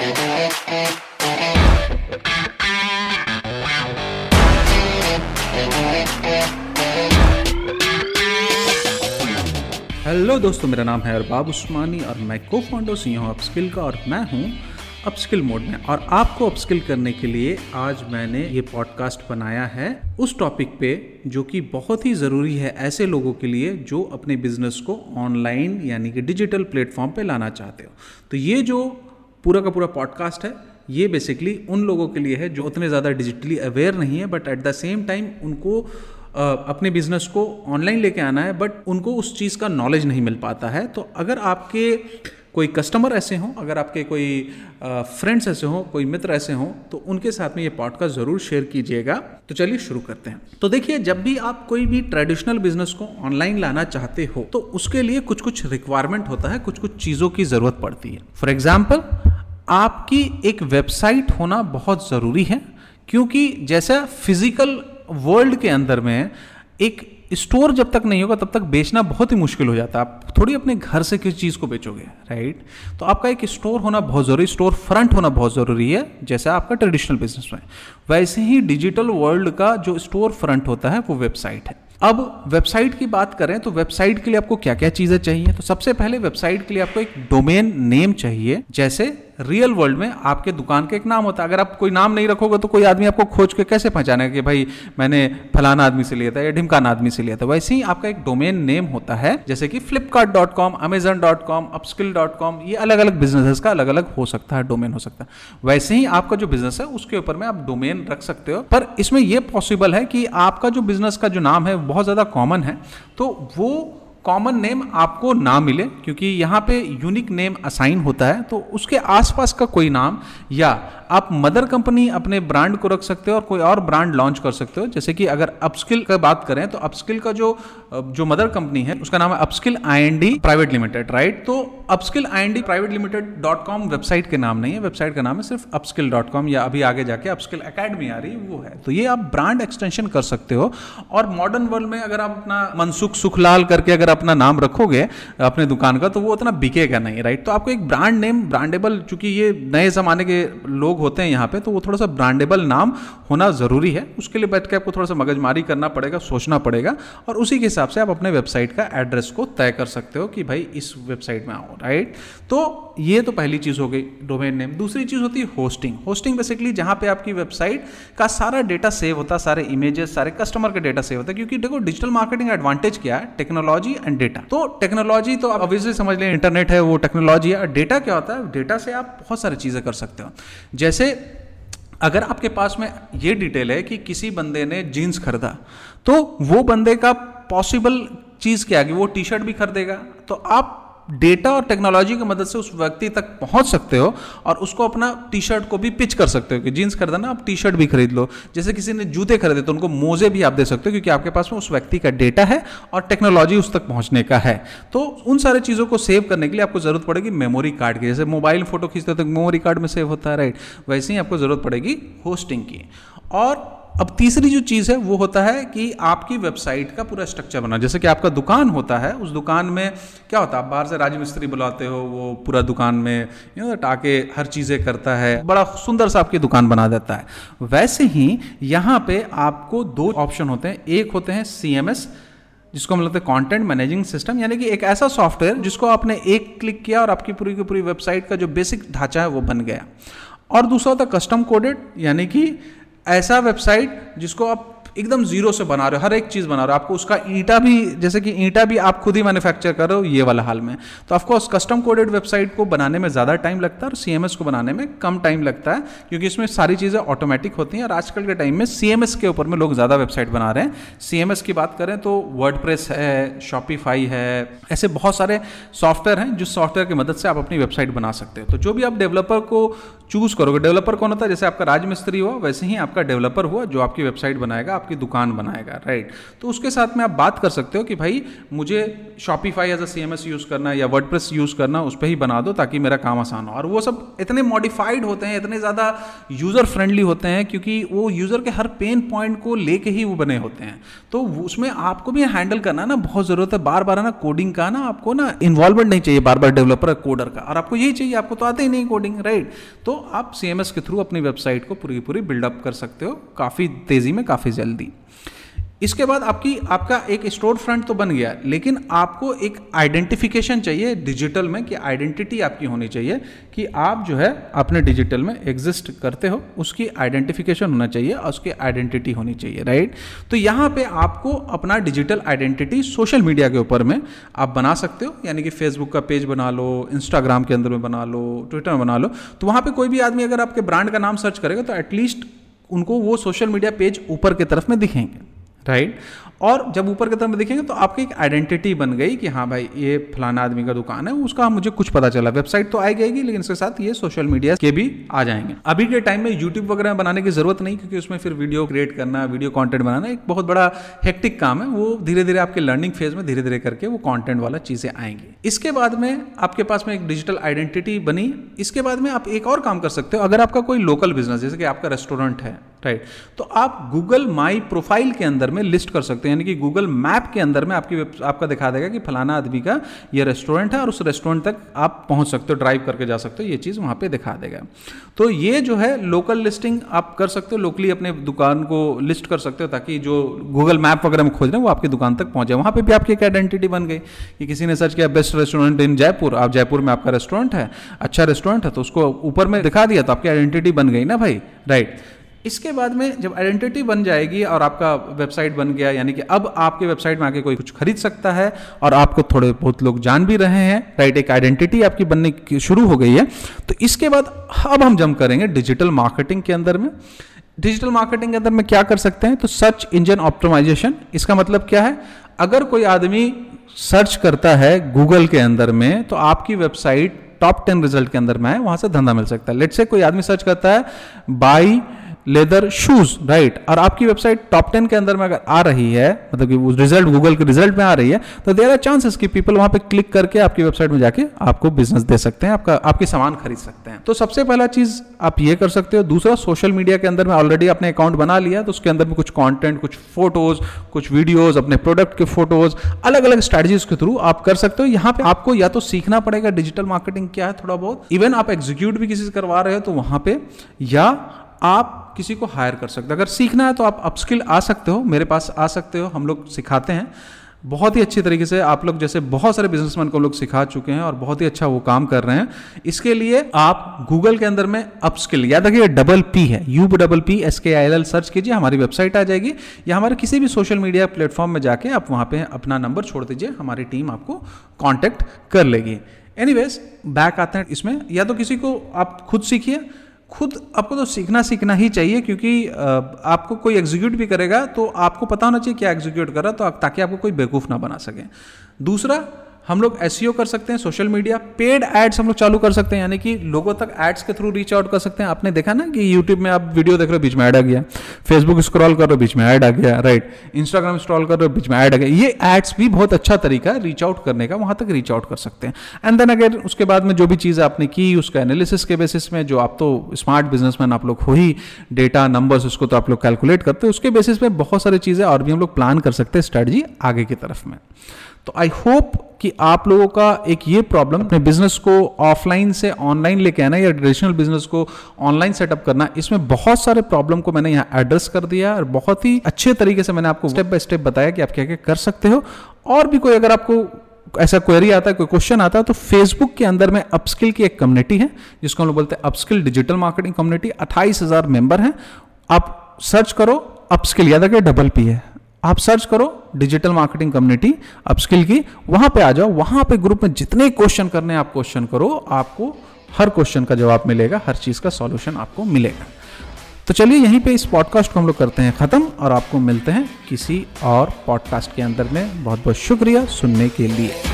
Hello दोस्तों, मेरा नाम है अरबाज उस्मानी और मैं को फाउंडर सी हूँ अपस्किल का और मैं हूँ अपस्किल मोड में। और आपको अपस्किल करने के लिए आज मैंने ये पॉडकास्ट बनाया है उस टॉपिक पे जो कि बहुत ही ज़रूरी है ऐसे लोगों के लिए जो अपने बिजनेस को ऑनलाइन यानी कि डिजिटल प्लेटफॉर्म पे लाना चाहते हो। तो ये जो पूरा का पूरा पॉडकास्ट है ये बेसिकली उन लोगों के लिए है जो उतने ज़्यादा डिजिटली अवेयर नहीं है, but at the same time उनको अपने बिजनेस को ऑनलाइन लेके आना है बट उनको उस चीज़ का नॉलेज नहीं मिल पाता है। तो अगर आपके कोई कस्टमर ऐसे हों, अगर आपके कोई फ्रेंड्स ऐसे हों, कोई मित्र ऐसे हों, तो उनके साथ में ये पॉडकास्ट ज़रूर शेयर कीजिएगा। तो चलिए शुरू करते हैं। तो देखिए, जब भी आप कोई भी ट्रेडिशनल बिजनेस को ऑनलाइन लाना चाहते हो तो उसके लिए कुछ कुछ रिक्वायरमेंट होता है, कुछ कुछ चीज़ों की ज़रूरत पड़ती है। फॉर एग्जाम्पल, आपकी एक वेबसाइट होना बहुत ज़रूरी है, क्योंकि जैसा फिजिकल वर्ल्ड के अंदर में एक स्टोर जब तक नहीं होगा तब तक बेचना बहुत ही मुश्किल हो जाता है। आप थोड़ी अपने घर से किसी चीज़ को बेचोगे, राइट? तो आपका एक स्टोर होना बहुत ज़रूरी, स्टोर फ्रंट होना बहुत ज़रूरी है जैसा आपका ट्रेडिशनल बिजनेस में। वैसे ही डिजिटल वर्ल्ड का जो स्टोर फ्रंट होता है वो वेबसाइट है। अब वेबसाइट की बात करें तो वेबसाइट के लिए आपको क्या क्या चीज़ें चाहिए? तो सबसे पहले वेबसाइट के लिए आपको एक डोमेन नेम चाहिए। जैसे रियल वर्ल्ड में आपके दुकान का एक नाम होता है, अगर आप कोई नाम नहीं रखोगे तो कोई आदमी आपको खोज के कैसे पहचानेगा कि भाई मैंने फलाना आदमी से लिया था या ढिमकाना आदमी से लिया था। वैसे ही आपका एक डोमेन नेम होता है, जैसे कि flipkart.com, amazon.com, upskill.com। ये अलग अलग बिजनेसेस का अलग अलग हो सकता है, डोमेन हो सकता है। वैसे ही आपका जो बिजनेस है उसके ऊपर में आप डोमेन रख सकते हो, पर इसमें यह पॉसिबल है कि आपका जो बिजनेस का जो नाम है बहुत ज़्यादा कॉमन है तो वो कॉमन नेम आपको ना मिले, क्योंकि यहाँ पे यूनिक नेम असाइन होता है। तो उसके आसपास का कोई नाम, या आप मदर कंपनी अपने ब्रांड को रख सकते हो और कोई और ब्रांड लॉन्च कर सकते हो। जैसे कि अगर अपस्किल का बात करें तो अपस्किल का जो मदर कंपनी है उसका नाम है upskill I and D private limited, right? तो अपस्किल आई&डी प्राइवेट लिमिटेड.com वेबसाइट के नाम नहीं है, वेबसाइट का नाम है सिर्फ upskill.com, या अभी आगे जाके अपस्किल एकेडमी आ रही है वो है। तो ये आप ब्रांड एक्सटेंशन कर सकते हो। और मॉडर्न वर्ल्ड में अगर आप अपना मनसुख सुखलाल करके अगर अपना नाम रखोगे अपने दुकान का तो वो उतना बिकेगा नहीं, राइट? तो आपको एक ब्रांड नेम, ब्रांडेबल, चूंकि ये नए जमाने के लोग होते हैं यहाँ पे, तो वो थोड़ा सा ब्रांडेबल नाम होना जरूरी है। उसके लिए बैठ के आपको थोड़ा सा मगजमारी करना पड़ेगा, सोचना पड़ेगा, और उसी के हिसाब से आप अपने वेबसाइट का एड्रेस को तय कर सकते हो कि भाई इस वेबसाइट में आओ, राइट? तो ये तो पहली चीज़ हो गई डोमेन नेम। दूसरी चीज़ होती है होस्टिंग। होस्टिंग बेसिकली जहाँ पे आपकी वेबसाइट का सारा डेटा सेव होता है, सारे इमेजेस, सारे कस्टमर का डेटा सेव होता है, क्योंकि देखो डिजिटल मार्केटिंग का एडवांटेज क्या है, टेक्नोलॉजी एंड डेटा। तो टेक्नोलॉजी तो आप ऑब्वियसली समझ लें इंटरनेट है वो टेक्नोलॉजी है, डेटा क्या होता है, डेटा से आप बहुत सारी चीज़ें कर सकते हो। जैसे अगर आपके पास में ये डिटेल है कि किसी बंदे ने जीन्स खरीदा तो वो बंदे का पॉसिबल चीज़ क्या है कि वो टी शर्ट भी खरीदेगा, तो आप डेटा और टेक्नोलॉजी की मदद से उस व्यक्ति तक पहुंच सकते हो और उसको अपना टी शर्ट को भी पिच कर सकते हो कि जीन्स खरीदा ना, आप टी शर्ट भी खरीद लो। जैसे किसी ने जूते खरीदे तो उनको मोजे भी आप दे सकते हो, क्योंकि आपके पास में उस व्यक्ति का डेटा है और टेक्नोलॉजी उस तक पहुंचने का है। तो उन सारी चीज़ों को सेव करने के लिए आपको ज़रूरत पड़ेगी मेमोरी कार्ड की। जैसे मोबाइल फोटो खींचते तो मेमोरी कार्ड में सेव होता है, राइट? वैसे ही आपको ज़रूरत पड़ेगी होस्टिंग की। और अब तीसरी जो चीज़ है वो होता है कि आपकी वेबसाइट का पूरा स्ट्रक्चर बना। जैसे कि आपका दुकान होता है, उस दुकान में क्या होता है, आप बाहर से राजमिस्त्री बुलाते हो, वो पूरा दुकान में आके हर चीज़ें करता है, बड़ा सुंदर सा आपकी दुकान बना देता है। वैसे ही यहाँ पे आपको दो ऑप्शन होते हैं। एक होते हैं CMS, जिसको हम लोग कहते हैं कंटेंट मैनेजिंग सिस्टम, यानी कि एक ऐसा सॉफ्टवेयर जिसको आपने एक क्लिक किया और आपकी पूरी की पूरी वेबसाइट का जो बेसिक ढांचा है वो बन गया। और दूसरा होता है कस्टम कोडेड, यानी कि ऐसा वेबसाइट जिसको आप एकदम जीरो से बना रहे हो, हर एक चीज़ बना रहे हो, आपको उसका ईंटा भी, जैसे कि ईंटा भी आप खुद ही मैन्युफैक्चर कर रहे हो, ये वाला हाल में। तो ऑफकोर्स कस्टम कोडेड वेबसाइट को बनाने में ज़्यादा टाइम लगता है और CMS को बनाने में कम टाइम लगता है, क्योंकि इसमें सारी चीज़ें ऑटोमेटिक होती हैं। और आजकल के टाइम में CMS के ऊपर में लोग ज़्यादा वेबसाइट बना रहे हैं। CMS की बात करें तो वर्डप्रेस है, शॉपिफाई है, ऐसे बहुत सारे सॉफ्टवेयर हैं जिस सॉफ्टवेयर की मदद से आप अपनी वेबसाइट बना सकते हो। तो जो भी आप डेवलपर को चूज करोगे। डेवलपर कौन होता है? जैसे आपका राजमिस्त्री हुआ वैसे ही आपका डेवलपर हुआ जो आपकी वेबसाइट बनाएगा, आपकी दुकान बनाएगा, राइट। तो उसके साथ में आप बात कर सकते हो कि भाई मुझे Shopify as a CMS use करना या WordPress यूज़ करना, उस पर ही बना दो ताकि मेरा काम आसान हो। और वो सब इतने मॉडिफाइड होते हैं, इतने ज़्यादा यूज़र फ्रेंडली होते हैं क्योंकि वो यूज़र के हर पेन पॉइंट को लेके ही वो बने होते हैं। तो उसमें आपको भी हैंडल करना ना बहुत ज़रूरत है। बार बार ना कोडिंग का ना आपको ना इन्वॉल्वमेंट नहीं चाहिए, बार बार डेवलपर कोडर का, और आपको यही चाहिए, आपको तो आते ही नहीं कोडिंग, राइट। तो आप CMS के थ्रू अपनी वेबसाइट को पूरी पूरी बिल्डअप कर सकते हो काफ़ी तेज़ी में, काफ़ी जल्दी। इसके बाद आपका एक स्टोर फ्रंट तो बन गया, लेकिन आपको एक आइडेंटिफिकेशन चाहिए डिजिटल में, कि आइडेंटिटी आपकी होनी चाहिए कि आप जो है अपने डिजिटल में एग्जिस्ट करते हो, उसकी आइडेंटिफिकेशन होना चाहिए और उसकी आइडेंटिटी होनी चाहिए, राइट। तो यहाँ पे आपको अपना डिजिटल आइडेंटिटी सोशल मीडिया के ऊपर में आप बना सकते हो, यानी कि फेसबुक का पेज बना लो, इंस्टाग्राम के अंदर में बना लो, ट्विटर में बना लो। तो वहाँ पर कोई भी आदमी अगर आपके ब्रांड का नाम सर्च करेगा तो एटलीस्ट उनको वो सोशल मीडिया पेज ऊपर की तरफ में दिखेंगे, राइट। और जब ऊपर की तरफ देखेंगे तो आपकी एक आइडेंटिटी बन गई कि हाँ भाई ये फलाना आदमी का दुकान है, उसका मुझे कुछ पता चला। वेबसाइट तो आ जाएगी लेकिन इसके साथ ये सोशल मीडिया के भी आ जाएंगे। अभी के टाइम में यूट्यूब वगैरह बनाने की जरूरत नहीं, क्योंकि उसमें फिर वीडियो क्रिएट करना, वीडियो कॉन्टेंट बनाना एक बहुत बड़ा हेक्टिक काम है। वो धीरे धीरे आपके लर्निंग फेज में धीरे धीरे करके वो कॉन्टेंट वाला चीज़ें आएंगी। इसके बाद में आपके पास में एक डिजिटल आइडेंटिटी बनी। इसके बाद में आप एक और काम कर सकते हो, अगर आपका कोई लोकल बिजनेस जैसे कि आपका रेस्टोरेंट है, राइट, तो आप गूगल माई प्रोफाइल के अंदर में लिस्ट कर सकते हैं, यानी कि गूगल मैप के अंदर में आपका दिखा देगा कि फलाना आदमी का ये रेस्टोरेंट है और उस रेस्टोरेंट तक आप पहुंच सकते हो, ड्राइव करके जा सकते हो, ये चीज़ वहाँ पे दिखा देगा। तो ये जो है लोकल लिस्टिंग आप कर सकते हो, लोकली अपने दुकान को लिस्ट कर सकते हो ताकि जो गूगल मैप वगैरह में खोज रहे हैं वो आपकी दुकान तक पहुँचे। वहाँ पर भी आपकी एक आइडेंटिटी बन गई कि किसी ने सर्च किया बेस्ट रेस्टोरेंट इन जयपुर, आप जयपुर में आपका रेस्टोरेंट है, अच्छा रेस्टोरेंट है, तो उसको ऊपर में दिखा दिया तो आपकी आइडेंटिटी बन गई ना भाई, राइट। इसके बाद में जब आइडेंटिटी बन जाएगी और आपका वेबसाइट बन गया, यानी कि अब आपके वेबसाइट में आके कोई कुछ खरीद सकता है और आपको थोड़े बहुत लोग जान भी रहे हैं, राइट, एक आइडेंटिटी आपकी बनने की शुरू हो गई है। तो इसके बाद अब हम जंप करेंगे डिजिटल मार्केटिंग के अंदर में। डिजिटल मार्केटिंग के अंदर में क्या कर सकते हैं? तो सर्च इंजन ऑप्टिमाइजेशन। इसका मतलब क्या है? अगर कोई आदमी सर्च करता है गूगल के अंदर में तो आपकी वेबसाइट टॉप 10 रिजल्ट के अंदर में है, वहाँ से धंधा मिल सकता है। लेट्स से कोई आदमी सर्च करता है बाई लेदर शूज, राइट, और आपकी वेबसाइट टॉप 10 के अंदर में अगर आ रही है, मतलब कि वो रिजल्ट गूगल के रिजल्ट में आ रही है, तो देयर आर चांसेस कि पीपल वहां पे क्लिक करके आपकी वेबसाइट में जाके आपको बिजनेस दे सकते हैं, आपके सामान खरीद सकते हैं। तो सबसे पहला चीज आप ये कर सकते हो। दूसरा, सोशल मीडिया के अंदर में ऑलरेडी आपने अकाउंट बना लिया तो उसके अंदर में कुछ कॉन्टेंट, कुछ फोटोज, कुछ वीडियोज, अपने प्रोडक्ट के फोटोज, अलग अलग स्ट्रेटजीज के थ्रू आप कर सकते हो। यहाँ पे आपको या तो सीखना पड़ेगा डिजिटल मार्केटिंग क्या है थोड़ा बहुत, इवन आप एग्जीक्यूट भी किसी से करवा रहे हो तो वहां पे, या आप किसी को हायर कर सकते हो। अगर सीखना है तो आप अपस्किल आ सकते हो, मेरे पास आ सकते हो, हम लोग सिखाते हैं बहुत ही अच्छी तरीके से। आप लोग जैसे बहुत सारे बिजनेसमैन को लोग सिखा चुके हैं और बहुत ही अच्छा वो काम कर रहे हैं। इसके लिए आप गूगल के अंदर में अपस्किल, याद रखिए WP है, UPPSKILL सर्च कीजिए, हमारी वेबसाइट आ जाएगी, या हमारे किसी भी सोशल मीडिया प्लेटफॉर्म में जाके आप वहाँ पर अपना नंबर छोड़ दीजिए, हमारी टीम आपको कॉन्टेक्ट कर लेगी। एनीवेज, बैक आते हैं इसमें। या तो किसी को आप खुद सीखिए, खुद आपको तो सीखना ही चाहिए, क्योंकि आपको कोई एग्जीक्यूट भी करेगा तो आपको पता होना चाहिए क्या एग्जीक्यूट कर रहा है, तो ताकि आपको कोई बेवकूफ़ ना बना सके। दूसरा, हम लोग SEO कर सकते हैं, सोशल मीडिया पेड एड्स हम लोग चालू कर सकते हैं, यानी कि लोगों तक एड्स के थ्रू रीच आउट कर सकते हैं। आपने देखा ना कि यूट्यूब में आप वीडियो देख रहे हो बीच में ऐड आ गया, फेसबुक स्क्रॉल कर रहे हो बीच में ऐड आ गया, राइट, इंस्टाग्राम स्क्रॉल कर रहे हो बीच में ऐड आ गया। ये एड्स भी बहुत अच्छा तरीका है रीच आउट करने का, वहाँ तक रीच आउट कर सकते हैं। एंड देन अगर उसके बाद में जो भी चीज़ आपने की उसका एनालिसिस के बेसिस में, जो आप तो स्मार्ट बिजनेसमैन आप लोग हो ही, डेटा नंबर्स उसको तो आप लोग कैलकुलेट करते हो, उसके बेसिस में बहुत सारी चीज़ें और भी हम लोग प्लान कर सकते हैं स्ट्रैटेजी आगे की तरफ में। तो आई होप कि आप लोगों का एक ये प्रॉब्लम, अपने बिजनेस को ऑफलाइन से ऑनलाइन लेके आना या ट्रेडिशनल बिजनेस को ऑनलाइन सेटअप करना, इसमें बहुत सारे प्रॉब्लम को मैंने यहाँ एड्रेस कर दिया और बहुत ही अच्छे तरीके से मैंने आपको स्टेप बाय स्टेप बताया कि आप क्या क्या कर सकते हो। और भी कोई अगर आपको ऐसा क्वेरी आता है, कोई क्वेश्चन आता है, तो फेसबुक के अंदर में अपस्किल की एक कम्युनिटी है जिसको हम लोग बोलते हैं upskill digital marketing community. 28,000 member हैं। आप सर्च करो अपस्किल, याद रखिए WP है, आप सर्च करो डिजिटल मार्केटिंग कम्युनिटी अपस्किल की, वहां पे आ जाओ। वहां पे ग्रुप में जितने क्वेश्चन करने हैं आप क्वेश्चन करो, आपको हर क्वेश्चन का जवाब मिलेगा, हर चीज का सॉल्यूशन आपको मिलेगा। तो चलिए यहीं पे इस पॉडकास्ट को हम लोग करते हैं खत्म और आपको मिलते हैं किसी और पॉडकास्ट के अंदर में। बहुत बहुत शुक्रिया सुनने के लिए।